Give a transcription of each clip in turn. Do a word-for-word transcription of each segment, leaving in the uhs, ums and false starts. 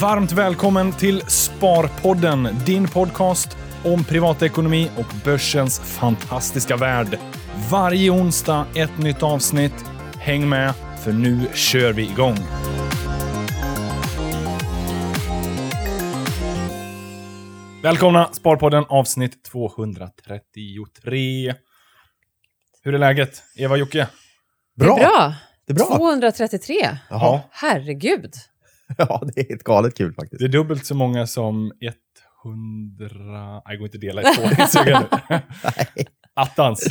Varmt välkommen till Sparpodden, din podcast om privatekonomi och börsens fantastiska värld. Varje onsdag ett nytt avsnitt. Häng med, för nu kör vi igång. Välkomna, Sparpodden avsnitt tvåhundratrettiotre. Hur är läget, Eva och Jocke? Bra. Det är bra. Det är bra. tvåhundratrettiotre. Jaha. Herregud. Ja, det är helt galet kul faktiskt. Det är dubbelt så många som hundra... Jag går inte dela i två. Nej. Attans.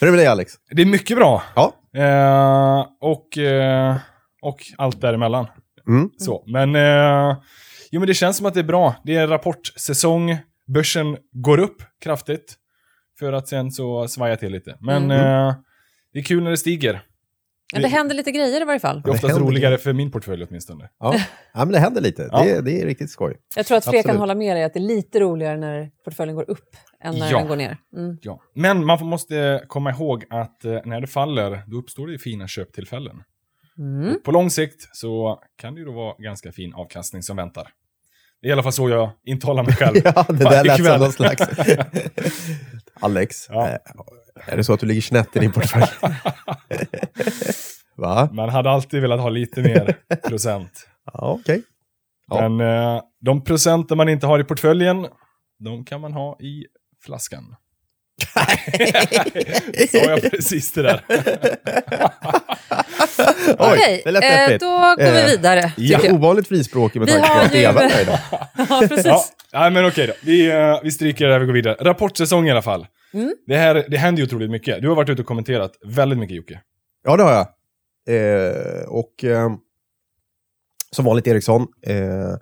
Hur är det med dig, Alex? Det är mycket bra. Ja. Eh, och, eh, och allt däremellan. Mm. Så, men... Eh, jo, men det känns som att det är bra. Det är rapportsäsong. Börsen går upp kraftigt. För att sen så svaja till lite. Men mm. eh, det är kul när det stiger. Ja, det händer lite grejer i varje fall. Det är oftast det roligare lite. För min portfölj åtminstone. Ja, ja men det händer lite. Ja. Det, det är riktigt skoj. Jag tror att fler kan hålla med dig att det är lite roligare när portföljen går upp än när ja. den går ner. Mm. Ja. Men man måste komma ihåg att när det faller, då uppstår det fina köptillfällen. Mm. På lång sikt så kan det ju då vara ganska fin avkastning som väntar. I alla fall så jag intalar mig själv. Ja, det där lät som någon slags. Alex, ja. Är det så att du ligger snett i din portfölj? Va? Man hade alltid velat ha lite mer procent. Ja, okej. Okay. Men ja. de procenten man inte har i portföljen, de kan man ha i flaskan. Så jag precis det där. Okej, eh, då går vi vidare. Ja, ovanligt frispråkig med tanke på att Eva är idag. Ja, precis. Ja, nej, men okej då. Vi, uh, vi stryker det här, vi går vidare. Rapportsäsong i alla fall. Mm. Det, här, det händer ju otroligt mycket. Du har varit ute och kommenterat väldigt mycket, Jocke. Ja, det har jag. Eh, och eh, som vanligt Ericsson. Eh,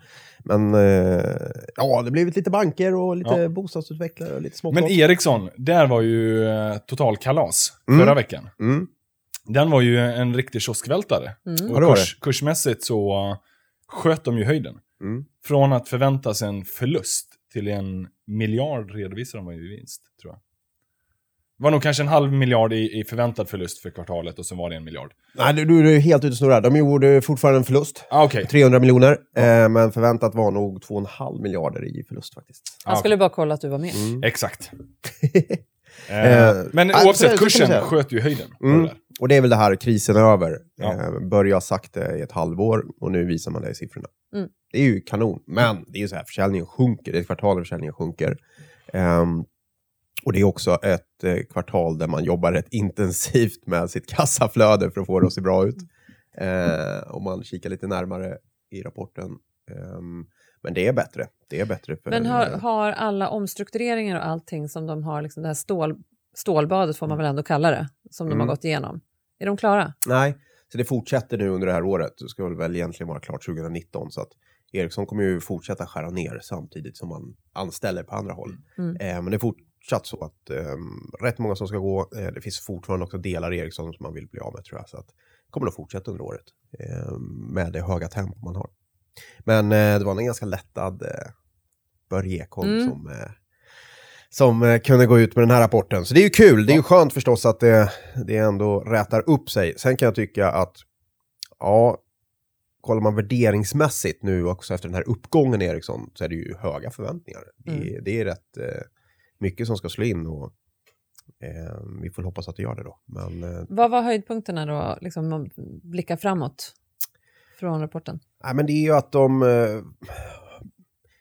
men eh, ja, det blev lite banker och lite ja. bostadsutvecklare och lite småbolag. Men Ericsson, där var ju eh, total kalas mm. förra veckan. Mm. Den var ju en riktig kioskvältare. Mm. Och kurs, kursmässigt så sköt de ju höjden. Mm. Från att förväntas en förlust till en miljard redovisar de var ju vinst, tror jag. Det var nog kanske en halv miljard i, i förväntad förlust för kvartalet och sen var det en miljard. Nej, du, du är helt utsnurrad. De gjorde fortfarande en förlust. Ah, okay. trehundra miljoner. Eh, men förväntat var nog två och en halv miljarder i förlust faktiskt. Han ah, okay. skulle bara kolla att du var med. Mm. Exakt. Eh, men eh, oavsett, det, kursen det sköt ju höjden. Mm. Och det är väl det här, krisen över. Ja. Eh, börja sakta i ett halvår och nu visar man det i siffrorna. Mm. Det är ju kanon. Men det är ju så här, försäljningen sjunker. Det är ett kvartal där försäljningen sjunker. Eh, och det är också ett eh, kvartal där man jobbar rätt intensivt med sitt kassaflöde för att få det att se bra ut. Eh, och man kikar lite närmare i rapporten. Eh, Men det är bättre. Det är bättre för men har, har alla omstruktureringar och allting som de har, liksom det här stål, stålbadet får man väl ändå kalla det, som mm. de har gått igenom. Är de klara? Nej, så det fortsätter nu under det här året. Det ska väl egentligen vara klart tjugonitton. Så att Ericsson kommer ju fortsätta skära ner samtidigt som man anställer på andra håll. Mm. Eh, men det är fortsatt så att eh, rätt många som ska gå. Eh, det finns fortfarande också delar i Ericsson som man vill bli av med, tror jag. Så att det kommer att fortsätta under året eh, med det höga tempo man har. Men eh, det var en ganska lättad eh, Börjekom mm. som, eh, som eh, kunde gå ut med den här rapporten. Så det är ju kul. Det är ju skönt förstås att det, det ändå rätar upp sig. Sen kan jag tycka att ja, kollar man värderingsmässigt nu också efter den här uppgången i Ericsson så är det ju höga förväntningar. Mm. Det, det är rätt eh, mycket som ska slå in och eh, vi får hoppas att det gör det då. Men, eh, vad var höjdpunkterna då? Liksom, man blickar framåt från rapporten. Nej, men det är ju att de eh,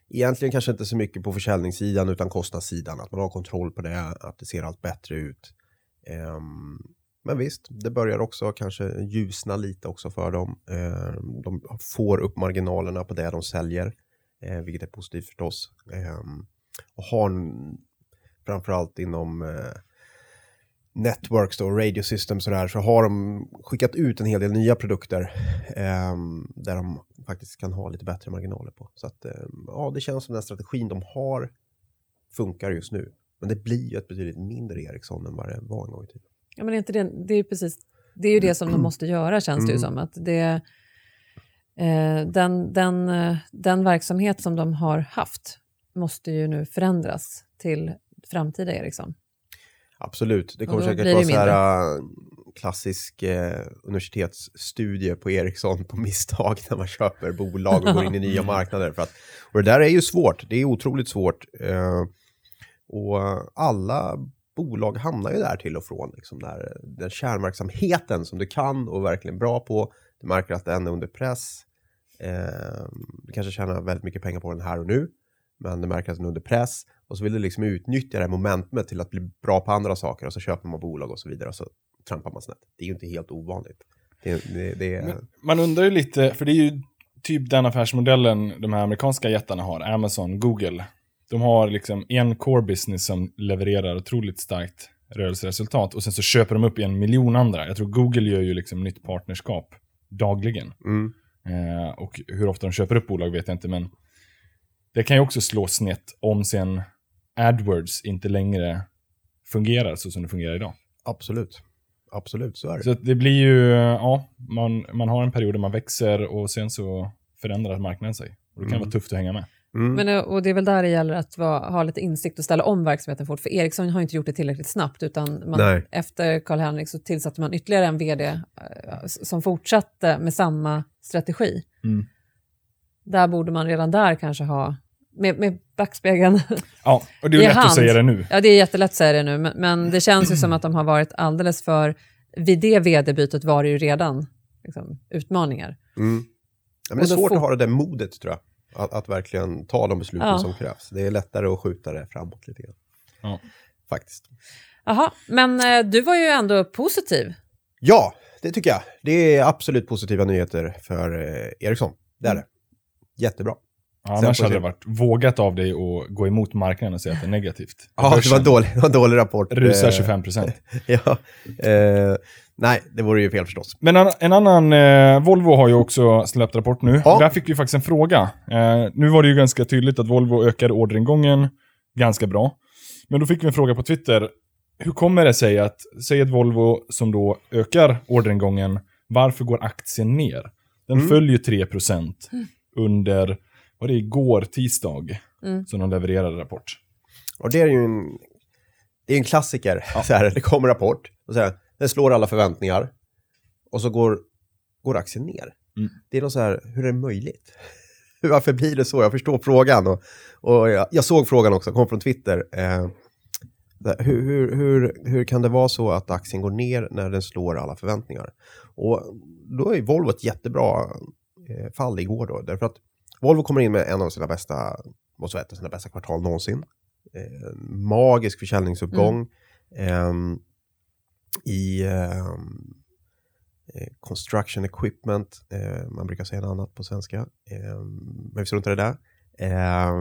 egentligen kanske inte så mycket på försäljningssidan utan kostnadssidan. Att man har kontroll på det, att det ser allt bättre ut. Eh, men visst, det börjar också kanske ljusna lite också för dem. Eh, de får upp marginalerna på det de säljer, eh, vilket är positivt förstås. Eh, och har en, framförallt inom eh, networks och radio systems och där, så har de skickat ut en hel del nya produkter eh, där de faktiskt kan ha lite bättre marginaler på. Så att eh, ja, det känns som den strategin de har funkar just nu. Men det blir ju ett betydligt mindre Ericsson än vad det var en gång i tiden. Ja, men inte det, det är ju precis det är ju det som de måste göra, känns det ju som. Att det, eh, den, den, den verksamhet som de har haft måste ju nu förändras till framtida Ericsson. Absolut, det kommer säkert vara så här klassisk eh, universitetsstudie på Ericsson på misstag när man köper bolag och går in i nya marknader. För att, och det där är ju svårt. Det är otroligt svårt. Eh, och alla bolag hamnar ju där till och från. Liksom där, den kärnverksamheten som du kan och verkligen bra på. Du märker att den är under press. Eh, du kanske tjänar väldigt mycket pengar på den här och nu. Men du märker att den är under press. Och så vill du liksom utnyttja det här momentet till att bli bra på andra saker. Och så köper man bolag och så vidare. Och så trampar man snett. Det är ju inte helt ovanligt. Det, det, det är... Man undrar ju lite. För det är ju typ den affärsmodellen de här amerikanska jättarna har. Amazon, Google. De har liksom en core business som levererar otroligt starkt rörelseresultat. Och sen så köper de upp en miljon andra. Jag tror Google gör ju liksom nytt partnerskap dagligen. Mm. Eh, och hur ofta de köper upp bolag vet jag inte. Men det kan ju också slå snett om sen AdWords inte längre fungerar så som det fungerar idag. Absolut. Absolut, så är det. Så det blir ju, ja, man, man har en period där man växer och sen så förändrar marknaden sig. Och det kan mm. vara tufft att hänga med. Mm. Men, och det är väl där det gäller att vara, ha lite insikt och ställa om verksamheten fort. För Ericsson har inte gjort det tillräckligt snabbt utan man, efter Carl-Henrik så tillsatte man ytterligare en vd som fortsatte med samma strategi. Mm. Där borde man redan där kanske ha med, med backspegeln. Ja, och det är ju lätt hand. Att säga det nu. Ja, det är jättelätt att säga det nu. Men, men det känns ju som att de har varit alldeles för... Vid det vd-bytet var det ju redan liksom, utmaningar. Mm. Ja, men det är svårt får... att ha det där modet, tror jag. Att, att verkligen ta de besluten ja. Som krävs. Det är lättare att skjuta det framåt lite grann. Ja. Faktiskt. Jaha, men du var ju ändå positiv. Ja, det tycker jag. Det är absolut positiva nyheter för eh, Ericsson. Det är mm. det. Jättebra. Ja, annars hade det varit vågat av dig att gå emot marknaden och säga att det är negativt. Ja, det var en dålig, dålig rapport. Rusar tjugofem procent. ja, eh, nej, det vore ju fel förstås. Men en, en annan, eh, Volvo har ju också släppt rapport nu. Ja. Där fick vi faktiskt en fråga. Eh, nu var det ju ganska tydligt att Volvo ökade orderingången ganska bra. Men då fick vi en fråga på Twitter. Hur kommer det sig att, säg att Volvo som då ökar orderingången, varför går aktien ner? Den mm. följer tre procent under... Och det är igår tisdag mm. som de levererade rapport. Och det är ju en, det är en klassiker. Ja. Så här, det kommer rapport. Och så här, den slår alla förväntningar. Och så går, går aktien ner. Mm. Det är något så här, hur är det möjligt? Varför blir det så? Jag förstår frågan. Och, och jag, jag såg frågan också, kom från Twitter. Eh, hur, hur, hur, hur kan det vara så att aktien går ner när den slår alla förväntningar? Och då är Volvo ett jättebra eh, fall igår då. Därför att Volvo kommer in med en av sina bästa, måste veta, sina bästa kvartal någonsin. Eh, magisk försäljningsuppgång. Mm. Eh, I eh, construction equipment. Eh, man brukar säga något annat på svenska. Eh, men vi ser inte det där. Eh,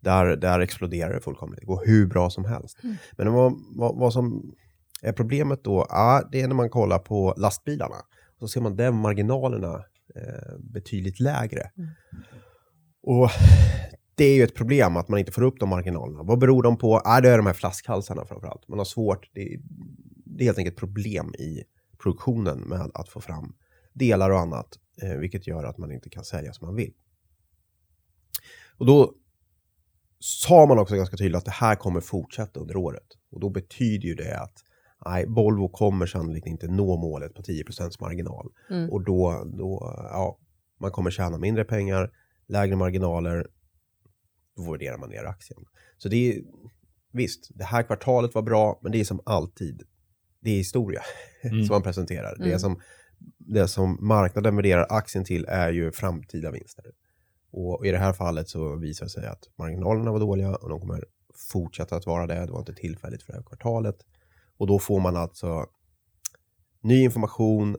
där, där exploderar det fullkomligt. Det går hur bra som helst. Mm. Men vad, vad, vad som är problemet då, ah, det är när man kollar på lastbilarna. Så ser man de marginalerna betydligt lägre. Mm. Och det är ju ett problem att man inte får upp de marginalerna. Vad beror de på? Äh, det är de här flaskhalsarna framförallt. Man har svårt, det är, det är helt enkelt problem i produktionen med att få fram delar och annat, eh, vilket gör att man inte kan sälja som man vill. Och då sa man också ganska tydligt att det här kommer fortsätta under året. Och då betyder ju det att nej, Volvo kommer sannolikt inte nå målet på tio procent marginal. Mm. Och då, då, ja, man kommer tjäna mindre pengar, lägre marginaler, då värderar man ner aktien. Så det är, visst, det här kvartalet var bra, men det är som alltid, det är historia mm. som man presenterar. Mm. Det, som, det som marknaden värderar aktien till är ju framtida vinster. Och i det här fallet så visar det sig att marginalerna var dåliga och de kommer fortsätta att vara det. Det var inte tillfälligt för det här kvartalet. Och då får man alltså ny information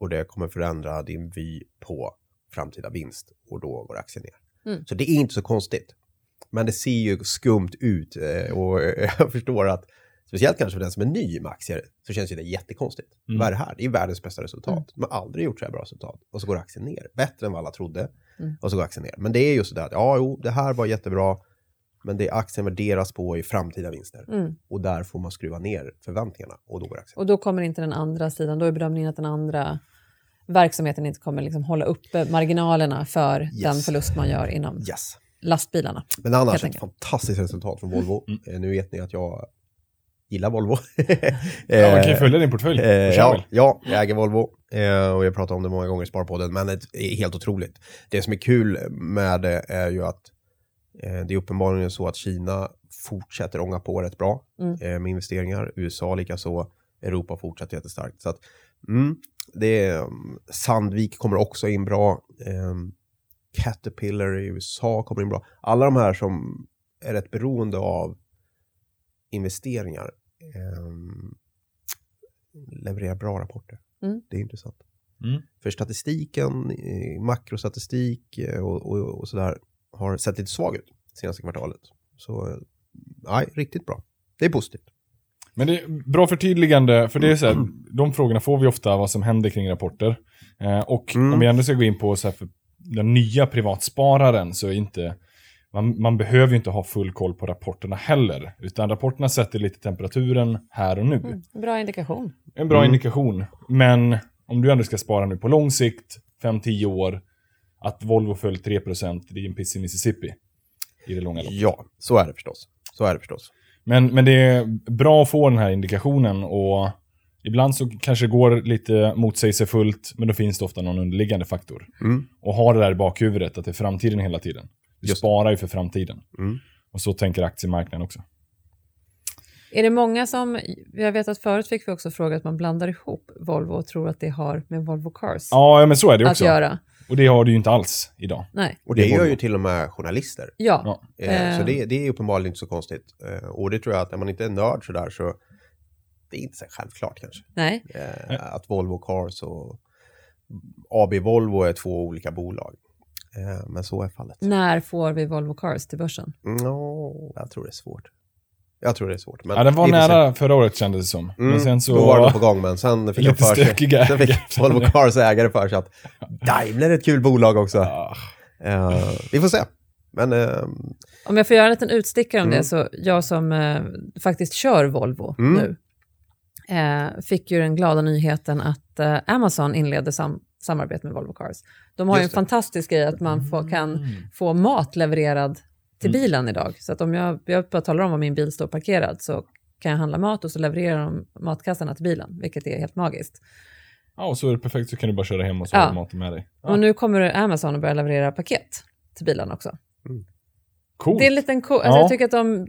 och det kommer förändra din vy på framtida vinst. Och då går aktien ner. Mm. Så det är inte så konstigt. Men det ser ju skumt ut. Och jag förstår att speciellt kanske för den som är ny med aktier så känns ju det jättekonstigt. Mm. Vad är det här? Det är världens bästa resultat. Man har aldrig gjort så här bra resultat. Och så går aktien ner. Bättre än vad alla trodde. Mm. Och så går aktien ner. Men det är just det där. Ja, jo, det här var jättebra. Men det aktien värderas på i framtida vinster. Mm. Och där får man skruva ner förväntningarna. Och då går aktien. Och då kommer inte den andra sidan. Då är bedömningen att den andra verksamheten inte kommer liksom hålla uppe marginalerna för yes. den förlust man gör inom yes. lastbilarna. Men annars ett fantastiskt resultat från Volvo. Mm. Nu vet ni att jag gillar Volvo. Ja, man kan ju följa din portfölj. Ja, ja, jag äger Volvo och jag pratar om det många gånger i Sparpodden, men det är helt otroligt. Det som är kul med det är ju att det är uppenbarligen så att Kina fortsätter ånga på rätt bra mm. med investeringar. U S A likaså, Europa fortsätter jättestarkt. Så att, mm, det är, Sandvik kommer också in bra. Caterpillar i U S A kommer in bra. Alla de här som är rätt beroende av investeringar eh, levererar bra rapporter. Mm. Det är intressant. Mm. För statistiken, makrostatistik och, och, och sådär har sett lite svag ut senaste kvartalet. Så nej, riktigt bra. Det är positivt. Men det är bra förtydligande, för det är så här, de frågorna får vi ofta, vad som händer kring rapporter. Eh, och mm. om vi ändå ska gå in på så här, för den nya privatspararen så är inte Man, man behöver ju inte ha full koll på rapporterna heller, utan rapporterna sätter lite temperaturen här och nu. Mm, bra indikation. En bra mm. indikation. Men om du ändå ska spara nu på lång sikt, fem till tio år, att Volvo föll tre procent, det är en piss i Mississippi i det långa loppet. Ja, så är det förstås. Så är det förstås. Men, men det är bra att få den här indikationen, och ibland så kanske det går lite motsägelsefullt, men då finns det ofta någon underliggande faktor. Mm. Och ha det där i bakhuvudet, att det är framtiden hela tiden. Du sparar ju för framtiden. Mm. Och så tänker aktiemarknaden också. Är det många som, jag vet att förut fick vi också fråga att man blandar ihop Volvo och tror att det har med Volvo Cars. Ja, men så är det också. Att göra. Och det har du ju inte alls idag. Nej. Och det, det gör ju till och med journalister. Ja. Eh, så det, det är uppenbarligen inte så konstigt. Eh, och det tror jag att när man inte är nörd så där, så det är inte så självklart kanske. Nej. Eh, att Volvo Cars och A B Volvo är två olika bolag. Men så är fallet. När får vi Volvo Cars till börsen? No, jag tror det är svårt. Jag tror det är svårt. Men ja, den var nära förra året kändes det som. Mm, men sen så då var det på gång, men sen fick, jag för sig, sen fick Volvo Cars ägare för sig att Daimler är ett kul bolag också. Ja. Uh, vi får se. Men, uh, om jag får göra en liten utstickare om mm. det, så jag som uh, faktiskt kör Volvo mm. nu uh, fick ju den glada nyheten att uh, Amazon inledde sam samarbete med Volvo Cars. De har ju en fantastisk grej att man får, kan mm. få mat levererad till mm. bilen idag. Så att om jag, jag bara talar om var min bil står parkerad, så kan jag handla mat och så levererar de matkassarna till bilen, vilket är helt magiskt. Ja, och så är det perfekt, så kan du bara köra hem och så ja. har maten med dig. Ja. Och nu kommer Amazon att börja leverera paket till bilen också. Mm. Cool. Det är en liten cool, alltså ja. jag tycker att de,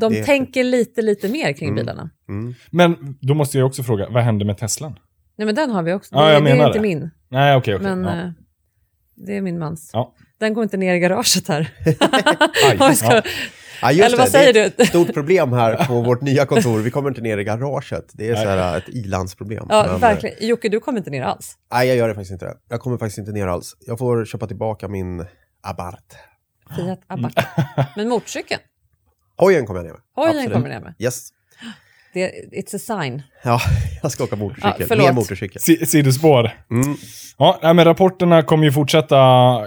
de tänker lite, lite mer kring mm. bilarna. Mm. Men då måste jag också fråga, vad händer med Teslan? Nej, men den har vi också. Ja, det, jag det är det. Inte min. Nej, okej, okej. Men ja. eh, det är min mans. Ja. Den går inte ner i garaget här. Aj, ska... ja. Ja, just Eller vad det. säger du? Ett stort problem här på vårt nya kontor. Vi kommer inte ner i garaget. Det är så här ett ilandsproblem. Ja, men verkligen. Jocke, du kommer inte ner alls. Nej, jag gör det faktiskt inte. Jag kommer faktiskt inte ner alls. Jag får köpa tillbaka min Abarth. Fiat Abarth. Mm. Men motorcykeln? Hojen kommer jag ner med. Hojen kommer jag ner med. Yes. Det, it's a sign. Ja, jag ska åka motorcykel. Ja, motorcykel. S- sidospår. Mm. Ja, men rapporterna kommer ju fortsätta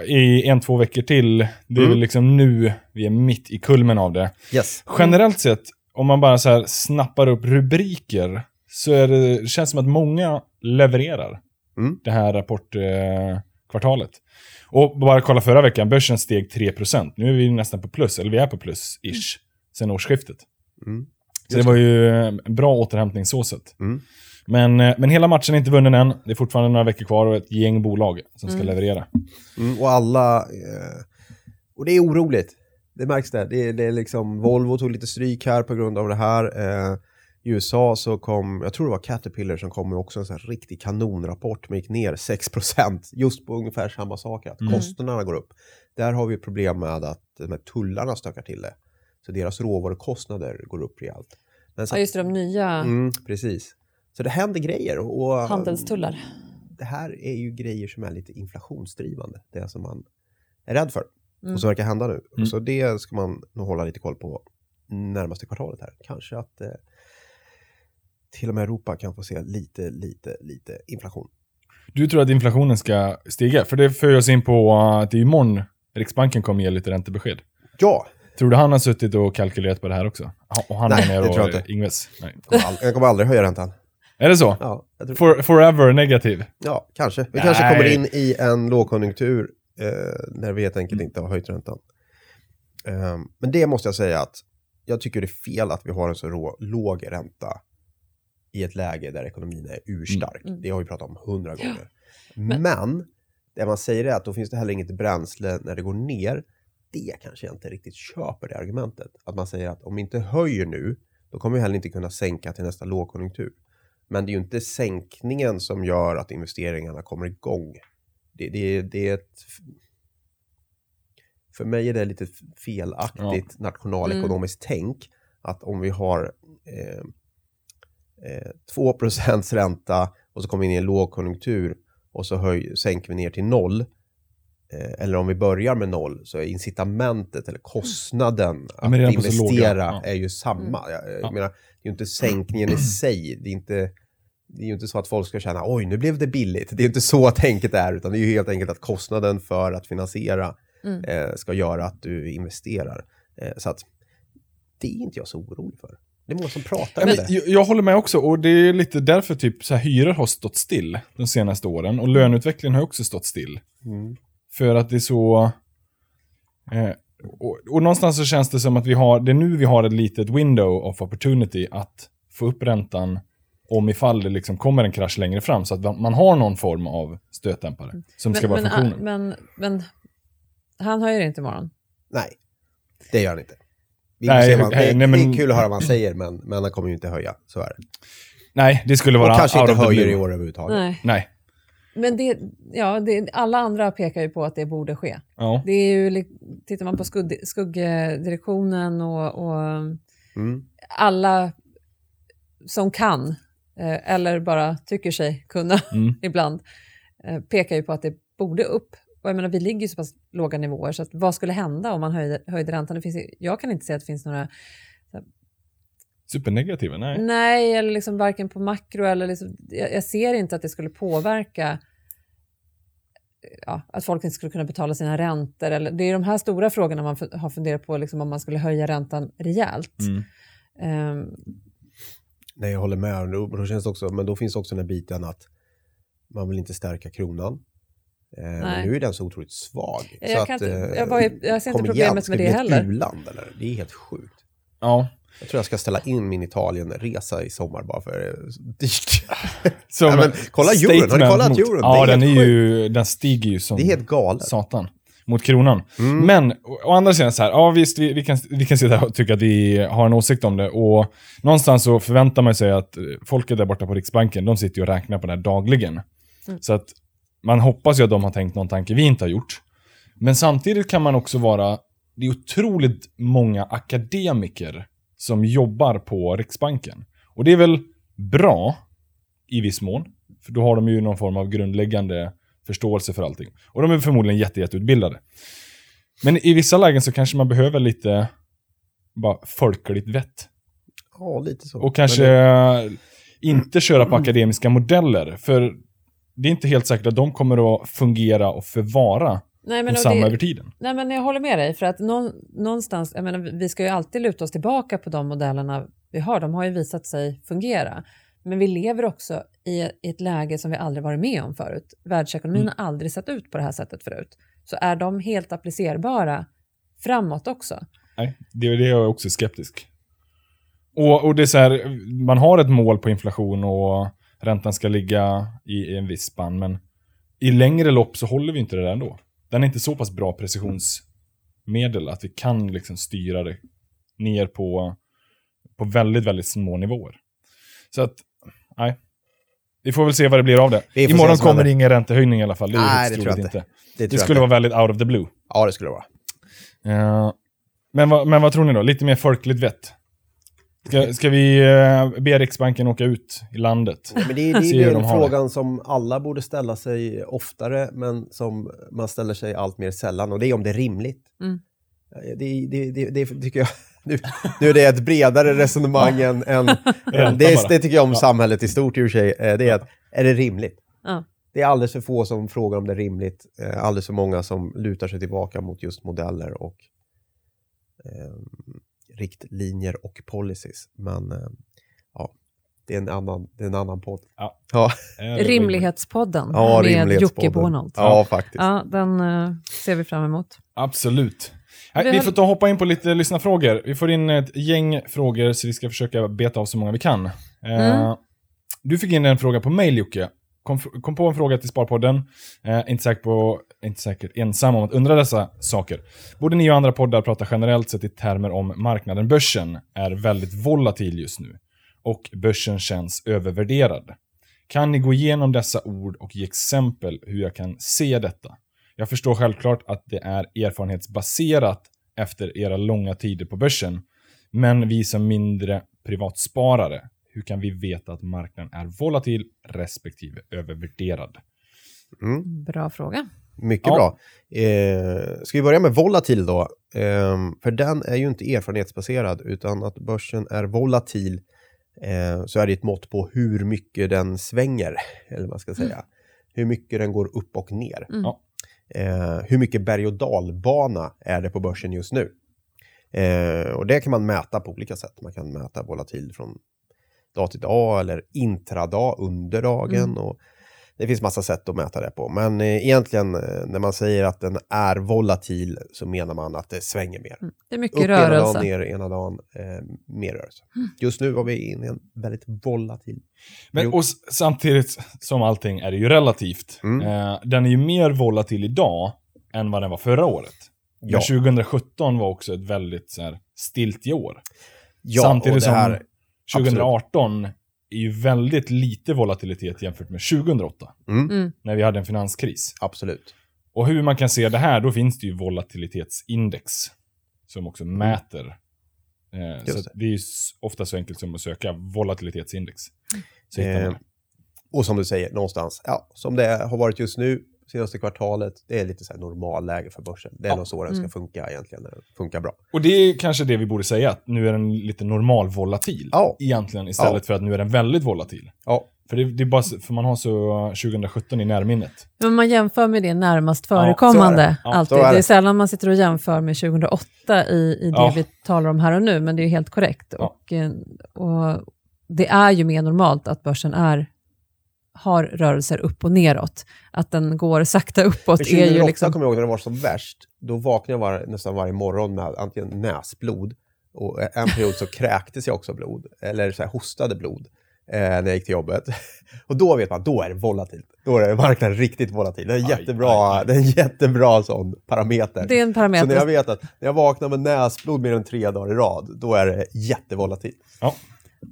i en, två veckor till. Det är mm. liksom nu vi är mitt i kulmen av det. Yes. Generellt sett, om man bara så här snappar upp rubriker, så är det, känns som att många levererar mm. det här rapportkvartalet. Eh, Och bara kolla förra veckan, börsen steg tre procent. Nu är vi nästan på plus, eller vi är på plus-ish mm. sen årsskiftet. Mm. Så det var ju en bra återhämtning så sett. Mm. Men, men hela matchen är inte vunnen än. Det är fortfarande några veckor kvar och ett gäng bolag som mm. ska leverera. Mm, och alla... Och det är oroligt. Det märks där. Det är, det är liksom, Volvo tog lite stryk här på grund av det här. I U S A så kom... Jag tror det var Caterpillar som kom med också en sån här riktig kanonrapport. Men gick ner sex procent. Just på ungefär samma sak. Att mm. kostnaderna går upp. Där har vi problem med att med tullarna stökar till det. Så deras råvarukostnader går upp rejält. Men så ja, just det, de nya... Mm, precis. Så det händer grejer. Och handelstullar. Det här är ju grejer som är lite inflationsdrivande. Det som man är rädd för. Mm. Och som verkar hända nu. Mm. Så det ska man nog hålla lite koll på närmaste kvartalet här. Kanske att eh, till och med Europa kan få se lite, lite, lite inflation. Du tror att inflationen ska stiga? För det för oss in på att imorgon Riksbanken kommer ge lite räntebesked. Ja, tror du han har suttit och kalkylerat på det här också? Och han nej, det tror jag inte. Ingves. Nej. Jag, kommer aldrig, jag kommer aldrig höja räntan. Är det så? Ja, jag tror For, forever negativ? Ja, kanske. Vi nej. kanske kommer in i en lågkonjunktur eh, när vi helt enkelt inte har höjt räntan. Um, men det måste jag säga att jag tycker det är fel att vi har en så rå, låg ränta i ett läge där ekonomin är urstark. Mm. Det har vi pratat om hundra gånger. Ja. Men, Men det man säger är att då finns det heller inget bränsle när det går ner. Det kanske jag inte riktigt köper, det argumentet. Att man säger att om vi inte höjer nu, då kommer vi heller inte kunna sänka till nästa lågkonjunktur. Men det är ju inte sänkningen som gör att investeringarna kommer igång. Det, det, det är ett... För mig är det lite felaktigt ja. nationalekonomiskt mm. tänk. Att om vi har eh, eh, två procent ränta och så kommer vi in i en lågkonjunktur och så höj, sänker vi ner till noll. Eh, eller om vi börjar med noll så är incitamentet eller kostnaden mm. att ja, investera ja. är ju samma. Mm. Jag, jag ja. menar, det är ju inte sänkningen i sig. Det är inte... Det är ju inte så att folk ska känna, oj nu blev det billigt. Det är inte så tänket är, utan det är ju helt enkelt att kostnaden för att finansiera mm. eh, ska göra att du investerar. Eh, så att det är inte jag så orolig för. Det är många som pratar om det. Jag, jag håller med också, och det är lite därför typ så här, hyror har stått still de senaste åren. Och löneutvecklingen har också stått still. Mm. För att det är så... Eh, och, och någonstans så känns det som att vi har, det är nu vi har ett litet window of opportunity att få upp räntan. Om ifall det liksom kommer en krasch längre fram. Så att man har någon form av stötdämpare. Som men, ska vara men, funktionen. Men, men han höjer inte imorgon. Nej, det gör han inte. Vi nej, man, hej, det, nej, men, det är kul att höra vad han säger. Men, men han kommer ju inte höja. Så är det. Nej, det skulle vara... Och kanske inte höjer i år överhuvudtaget. Nej. nej. Men det, ja, det, alla andra pekar ju på att det borde ske. Ja. Det är ju, tittar man på skugg, skuggdirektionen och, och mm. alla som kan... eller bara tycker sig kunna mm. ibland, pekar ju på att det borde upp. Och jag menar, vi ligger ju så pass låga nivåer, så att vad skulle hända om man höjde, höjde räntan? Det finns, jag kan inte se att det finns några... Supernegativa, nej. Nej, eller liksom varken på makro eller... Liksom, jag, jag ser inte att det skulle påverka ja, att folk inte skulle kunna betala sina räntor. Eller, det är de här stora frågorna man f- har funderat på, liksom, om man skulle höja räntan rejält. Mm. Um, Nej, jag håller med. Då känns det också, men då finns också den här biten att man vill inte stärka kronan. Eh, men nu är den så otroligt svag. Jag, så jag, att, inte, jag, bara, jag ser inte problemet med det heller. U-land, eller? Det är helt sjukt. Ja. Jag tror jag ska ställa in min Italien-resa i sommar bara för det är dyrt. Nej, men, kolla euron. Har ni kollat mot, euron? Ja, den, är ju, den stiger ju som det är helt galet. Satan. Mot kronan. Mm. Men å andra sidan så här, ja visst vi, vi kan vi kan sitta och tycka att vi har en åsikt om det, och någonstans så förväntar man sig att folket där borta på Riksbanken, de sitter ju och räknar på det här dagligen. Mm. Så att man hoppas ju att de har tänkt någon tanke vi inte har gjort. Men samtidigt kan man också vara, det är otroligt många akademiker som jobbar på Riksbanken. Och det är väl bra i viss mån, för då har de ju någon form av grundläggande förståelse för allting. Och de är förmodligen jätte, jätteutbildade. Men i vissa lägen så kanske man behöver lite bara folkligt vett. Ja, lite så. Och kanske det... inte köra på akademiska modeller. För det är inte helt säkert att de kommer att fungera och förvara nej, men och samma det... över tiden. Nej, men jag håller med dig. För att någonstans, jag menar, vi ska ju alltid luta oss tillbaka på de modellerna vi har. De har ju visat sig fungera. Men vi lever också i ett läge som vi aldrig varit med om förut. Världsekonomin mm. har aldrig sett ut på det här sättet förut. Så är de helt applicerbara framåt också? Nej, det är det jag är också skeptisk. Och, och det är så här, man har ett mål på inflation och räntan ska ligga i, i en viss spann. Men i längre lopp så håller vi inte det där ändå. Den är inte så pass bra precisionsmedel att vi kan liksom styra det ner på, på väldigt, väldigt små nivåer. Så att, nej. Vi får väl se vad det blir av det. Imorgon kommer det ingen räntehöjning i alla fall. Det nej, det tror jag inte. Det, det skulle jag vara väldigt out of the blue. Ja, det skulle det vara. Uh, men, va, men vad tror ni då? Lite mer folkligt vett. Ska, ska vi uh, be Riksbanken åka ut i landet? Nej, men det, det, det är den frågan det. som alla borde ställa sig oftare, men som man ställer sig allt mer sällan. Och det är om det är rimligt. Mm. Det, det, det, det tycker jag... Nu, nu är det ett bredare resonemang ja. än, än det, det tycker jag om ja. samhället i stort i och för sig. Det är att, är det rimligt? Ja. Det är alldeles för få som frågar om det är rimligt. Alldeles för många som lutar sig tillbaka mot just modeller och eh, riktlinjer och policies. Men eh, ja, det är en annan, det är en annan podd. Ja. Ja. Rimlighetspodden ja, med Jocke Bornold. Ja, faktiskt. Ja, den eh, ser vi fram emot. Absolut. Vi får ta hoppa in på lite lyssnarfrågor. Vi får in ett gäng frågor så vi ska försöka beta av så många vi kan. Mm. Uh, du fick in en fråga på mail, Jocke. Kom, kom på en fråga till Sparpodden. Uh, inte säkert på, inte säkert ensam om att undra dessa saker. Både ni och andra poddar pratar generellt sett i termer om marknaden. Börsen är väldigt volatil just nu. Och börsen känns övervärderad. Kan ni gå igenom dessa ord och ge exempel hur jag kan se detta? Jag förstår självklart att det är erfarenhetsbaserat efter era långa tider på börsen. Men vi som mindre privatsparare, hur kan vi veta att marknaden är volatil respektive övervärderad? Mm. Bra fråga. Mycket ja. Bra. Eh, ska vi börja med volatil då? Eh, för den är ju inte erfarenhetsbaserad, utan att börsen är volatil eh, så är det ett mått på hur mycket den svänger. Eller man ska säga. Mm. Hur mycket den går upp och ner. Mm. Ja. Eh, hur mycket berg- och dalbana är det på börsen just nu? Eh, och det kan man mäta på olika sätt. Man kan mäta volatil från dag till dag eller intradag under dagen. Mm. Och det finns massa sätt att mäta det på. Men eh, egentligen eh, när man säger att den är volatil så menar man att det svänger mer. Mm. Det är mycket upp rörelse. Ena dagen, ner ena dagen, eh, mer rörelse. Mm. Just nu var vi inne i en väldigt volatil. Men, och samtidigt som allting är det ju relativt. Mm. Eh, den är ju mer volatil idag än vad den var förra året. Ja. tjugo sjutton var också ett väldigt så här, stiltigt år. Ja, samtidigt som här, tjugo arton absolut. Är ju väldigt lite volatilitet jämfört med tjugo åtta. Mm. Mm. När vi hade en finanskris. Absolut. Och hur man kan se det här, då finns det ju volatilitetsindex som också mm. mäter. Eh, så det. det är ju ofta så enkelt som att söka volatilitetsindex. Så hittar man det. Och som du säger, någonstans, ja, som det har varit just nu, senaste kvartalet, det är lite så här normalläge för börsen. Det är ja. Nog så den ska funka egentligen, den funkar bra. Och det är kanske det vi borde säga, att nu är den lite normalvolatil ja. Egentligen istället ja. För att nu är den väldigt volatil. Ja. För, det, det är bara, för man har så tjugo sjutton i närminnet. Men man jämför med det närmast förekommande. Ja, det. Ja, alltid. Är det. Det är sällan man sitter och jämför med tjugo åtta i, i det ja. Vi talar om här och nu, men det är ju helt korrekt. Ja. Och, och det är ju mer normalt att börsen är har rörelser upp och neråt. Att den går sakta uppåt är ju liksom... kommer jag ihåg när det var som värst. Då vaknade jag var, nästan varje morgon med antingen näsblod. Och en period så kräktes jag också blod. Eller så här hostade blod. Eh, när jag gick till jobbet. Och då vet man, då är det volatilt. Då är marknaden riktigt volatil. Det är en jättebra, det är en jättebra sån parameter. Det är en parameter. Så när jag vet att när jag vaknar med näsblod mer än tre dagar i rad. Då är det jättevolatilt. Ja.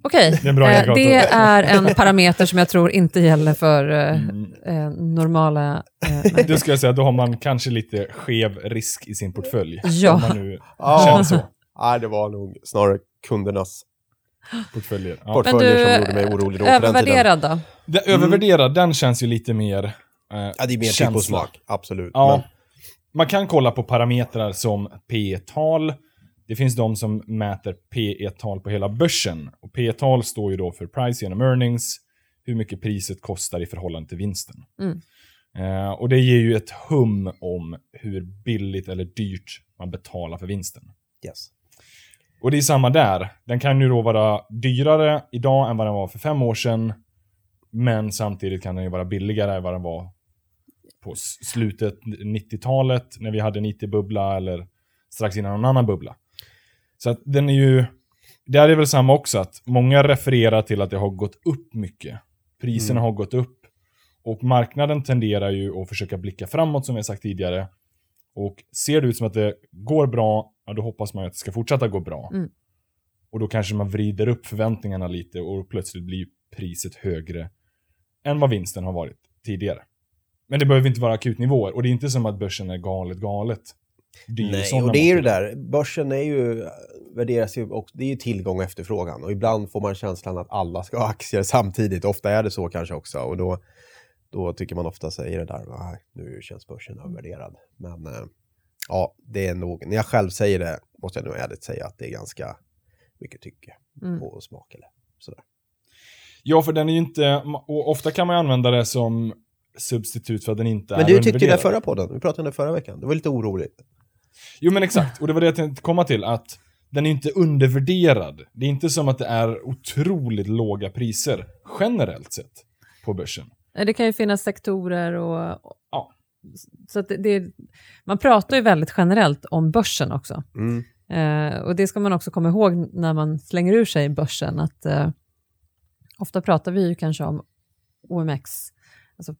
Okej, det är, eh, det är en parameter som jag tror inte gäller för eh, mm. normala... Eh, då ska jag säga, då har man kanske lite skev risk i sin portfölj. Ja. Om man nu ah. känner så. Nej, det var nog snarare kundernas portföljer. Ja. Portföljer du, som gjorde mig orolig då. Övervärderad då? Den, övervärderad, den känns ju lite mer eh, ja, det är mer känsla. Typ och smak, absolut. Ja. Men. Man kan kolla på parametrar som P-tal. Det finns de som mäter P E-tal på hela börsen. Och P E-tal står ju då för price genom earnings. Hur mycket priset kostar i förhållande till vinsten. Mm. Eh, och det ger ju ett hum om hur billigt eller dyrt man betalar för vinsten. Yes. Och det är samma där. Den kan ju då vara dyrare idag än vad den var för fem år sedan. Men samtidigt kan den ju vara billigare än vad den var på slutet nittiotalet. När vi hade en I T-bubbla eller strax innan någon annan bubbla. Så att den är ju, där är väl samma också att många refererar till att det har gått upp mycket. Priserna mm. har gått upp och marknaden tenderar ju att försöka blicka framåt som vi har sagt tidigare. Och ser det ut som att det går bra, ja, då hoppas man att det ska fortsätta gå bra. Mm. Och då kanske man vrider upp förväntningarna lite och plötsligt blir priset högre än vad vinsten har varit tidigare. Men det behöver inte vara akutnivåer och det är inte som att börsen är galet galet. Nej, och det är ju det där. Börsen är ju, värderas ju, och det är ju tillgång och efterfrågan. Och ibland får man känslan att alla ska ha aktier samtidigt. Ofta är det så kanske också. Och då, då tycker man ofta säger det där, nu känns börsen övervärderad. Men äh, ja, det är nog, när jag själv säger det, måste jag nog ärligt säga att det är ganska mycket tycke mm. på smak eller sådär. Ja, för den är ju inte, och ofta kan man använda det som substitut för att den inte men är undervärderad. Men du tyckte det förra podden, vi pratade om det förra veckan. Det var lite oroligt. Jo men exakt, och det var det jag tänkte komma till, att den är inte undervärderad. Det är inte som att det är otroligt låga priser generellt sett på börsen. Det kan ju finnas sektorer och ja. så att det är, man pratar ju väldigt generellt om börsen också. Mm. Eh, och det ska man också komma ihåg när man slänger ur sig börsen. Att, eh, ofta pratar vi ju kanske om O M X, alltså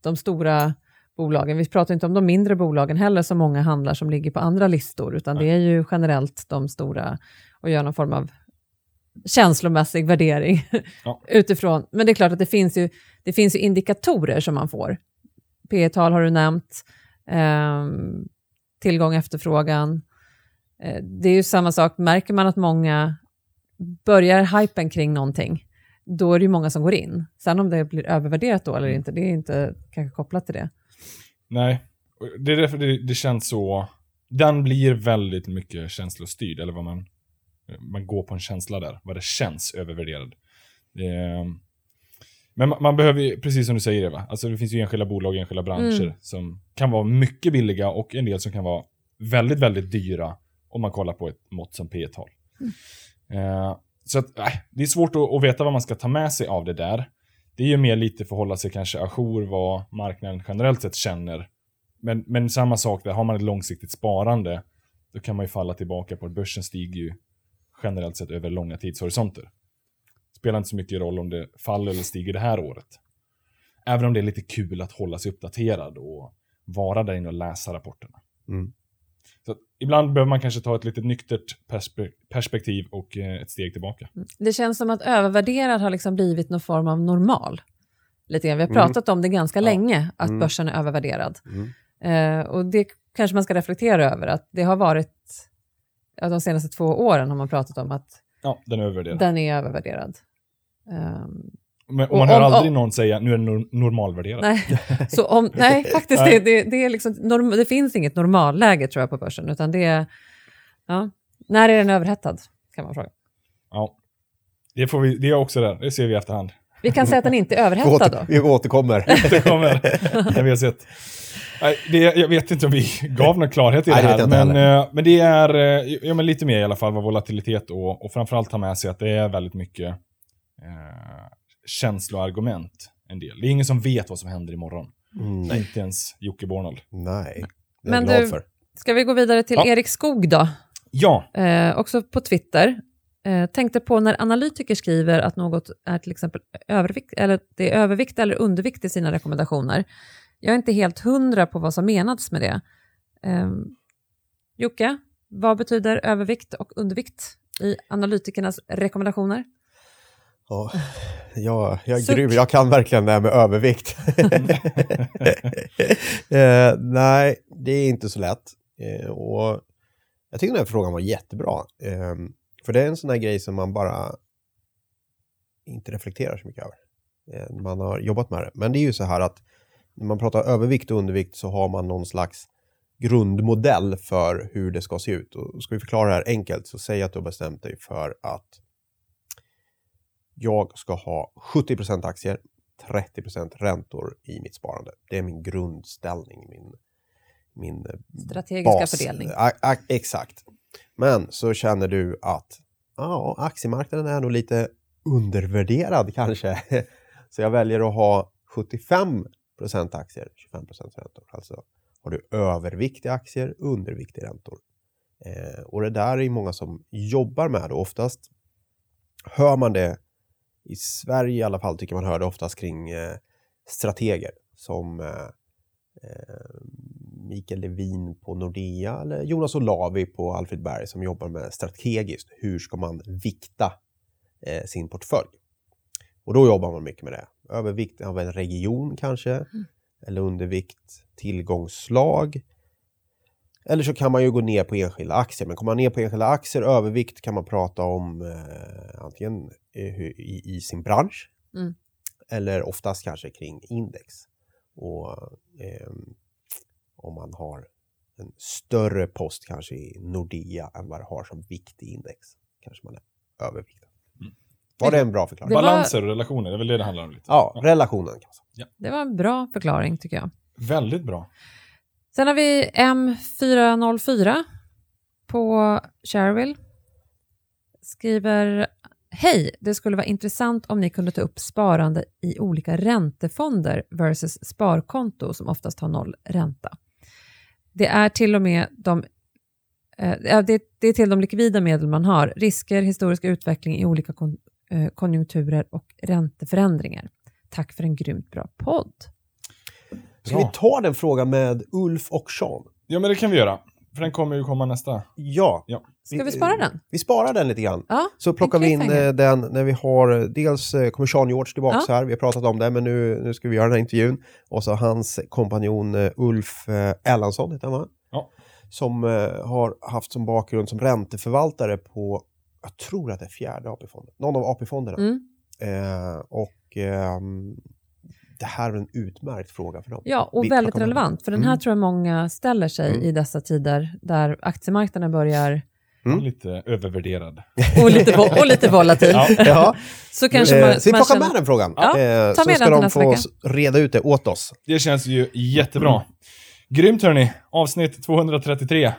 de stora bolagen. Vi pratar inte om de mindre bolagen heller som många handlar som ligger på andra listor. Utan det är ju generellt de stora och gör någon form av känslomässig värdering ja. utifrån. Men det är klart att det finns ju, det finns ju indikatorer som man får. P E-tal har du nämnt. Eh, tillgång, efterfrågan. Eh, det är ju samma sak. Märker man att många börjar hypen kring någonting, då är det ju många som går in. Sen om det blir övervärderat då eller inte, det är inte kanske kopplat till det. Nej, det är därför det, det känns så. Den blir väldigt mycket känslostyrd, eller vad man man går på en känsla där, vad det känns övervärderad. Eh, men man, man behöver ju, precis som du säger Eva, alltså det finns ju enskilda bolag, enskilda branscher mm. som kan vara mycket billiga och en del som kan vara väldigt, väldigt dyra om man kollar på ett mått som P-tal. Mm. Eh, så att, eh, det är svårt att, att veta vad man ska ta med sig av det där. Det är ju mer lite för att hålla sig kanske ajour vad marknaden generellt sett känner. Men, men samma sak där, har man ett långsiktigt sparande då kan man ju falla tillbaka på att börsen stiger ju generellt sett över långa tidshorisonter. Det spelar inte så mycket roll om det faller eller stiger det här året. Även om det är lite kul att hålla sig uppdaterad och vara där inne och läsa rapporterna. Mm. Så att ibland behöver man kanske ta ett litet nyktert perspe- perspektiv och eh, ett steg tillbaka. Det känns som att övervärderad har liksom blivit någon form av normal. Lite grann. Vi har pratat mm. om det ganska ja. länge att mm. börsen är övervärderad. Mm. Eh, och det kanske man ska reflektera över att det har varit. De senaste två åren har man pratat om att ja, den är övervärderad. Den är övervärderad. Um, Men, och man hör om, aldrig om, någon säga nu är den normalvärderad. Nej, så om, nej faktiskt. Nej. Det, det, det, är liksom, norm, det finns inget normalläge tror jag på börsen. Utan det är, ja, när är den överhettad kan man fråga. Ja, det, får vi, det är också där. Det ser vi i efterhand. Vi kan säga att den inte är överhettad åter, då. Vi återkommer. återkommer. Det vi har sett. Nej, det, jag vet inte om vi gav någon klarhet i det här, men, men det är ja, men lite mer i alla fall vad volatilitet och, och framförallt ta med sig att det är väldigt mycket eh, känsloargument en del. Det är ingen som vet vad som händer imorgon. Mm. Nej. Inte ens Jocke Bornal. Nej, det är men du, ska vi gå vidare till ja. Erik Skog då? Ja. Eh, också på Twitter. Eh, tänkte på när analytiker skriver att något är till exempel övervikt, eller det är övervikt eller undervikt i sina rekommendationer. Jag är inte helt hundra på vad som menats med det. Eh, Jocke, vad betyder övervikt och undervikt i analytikernas rekommendationer? Ja, jag, jag är grym. Jag kan verkligen det här med övervikt. eh, nej, det är inte så lätt. Eh, och jag tycker den här frågan var jättebra. Eh, för det är en sån här grej som man bara inte reflekterar så mycket över. Eh, man har jobbat med det. Men det är ju så här att när man pratar övervikt och undervikt så har man någon slags grundmodell för hur det ska se ut. Och ska vi förklara det här enkelt så säg att du har bestämt dig för att jag ska ha sjuttio procent aktier, trettio procent räntor i mitt sparande. Det är min grundställning, min, min strategiska bas. Fördelning. A- a- exakt. Men så känner du att ja, aktiemarknaden är nog lite undervärderad kanske. Så jag väljer att ha sjuttiofem procent aktier, tjugofem procent räntor. Alltså har du övervikt i aktier, undervikt i räntor. Eh, och det där är många som jobbar med det. Oftast hör man det, i Sverige i alla fall tycker man hör det oftast kring eh, strateger som eh, Mikael Levin på Nordea eller Jonas Olavi på Alfred Berg som jobbar med strategiskt. Hur ska man vikta eh, sin portfölj? Och då jobbar man mycket med det. Övervikt av en region kanske. Mm. Eller undervikt tillgångsslag. Eller så kan man ju gå ner på enskilda aktier. Men kommer man ner på enskilda aktier, övervikt kan man prata om eh, antingen i, i sin bransch. Mm. Eller oftast kanske kring index. Och eh, om man har en större post kanske i Nordea än vad det har som viktig index. Kanske man är överviktad. Var det en bra förklaring? Var... Balanser och relationer, det är väl det det handlar om lite. Ja, ja. Relationen kan man säga. Ja. Det var en bra förklaring tycker jag. Väldigt bra. Sen har vi M fyra noll fyra på Shareville. Skriver Hej, det skulle vara intressant om ni kunde ta upp sparande i olika räntefonder versus sparkonto som oftast har noll ränta. Det är till och med de, eh, det, det är till de likvida medel man har, risker, historisk utveckling i olika kon, eh, konjunkturer och ränteförändringar. Tack för en grymt bra podd. Ska vi ta den frågan med Ulf och Sean? Ja, men det kan vi göra. För den kommer ju komma nästa. Ja. ja. Ska vi spara den? Vi sparar den lite grann. Ja, så plockar vi in den när vi har... Dels kommer Sean George tillbaka ja. här. Vi har pratat om det, men nu, nu ska vi göra den här intervjun. Och så hans kompanjon Ulf Erlandsson heter han, va? Ja. Som har haft som bakgrund som ränteförvaltare på... Jag tror att det är fjärde A P-fonden. Någon av A P-fonderna. Mm. Eh, och... Eh, Det här är en utmärkt fråga för dem. Ja, och vi, väldigt relevant. För den här mm. tror jag många ställer sig mm. i dessa tider. Där aktiemarknaden börjar... Mm. Lite övervärderad. Och lite, vo- och lite volatil. Ja. Ja. Så kanske man... Eh, så vi plockar med den frågan. Ja, eh, ta med så ska de få oss reda ut det åt oss. Det känns ju jättebra. Mm. Grymt hörni. Avsnitt tvåhundratrettiotre.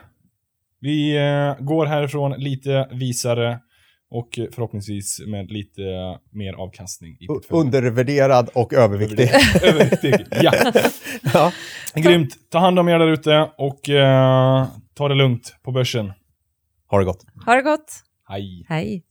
Vi eh, går härifrån lite visare. Och förhoppningsvis med lite mer avkastning. I Undervärderad och överviktig. Överviktig, ja. ja. Grymt. Ta hand om er där ute och uh, ta det lugnt på börsen. Ha det gott. Ha det gott. Hej. Hej.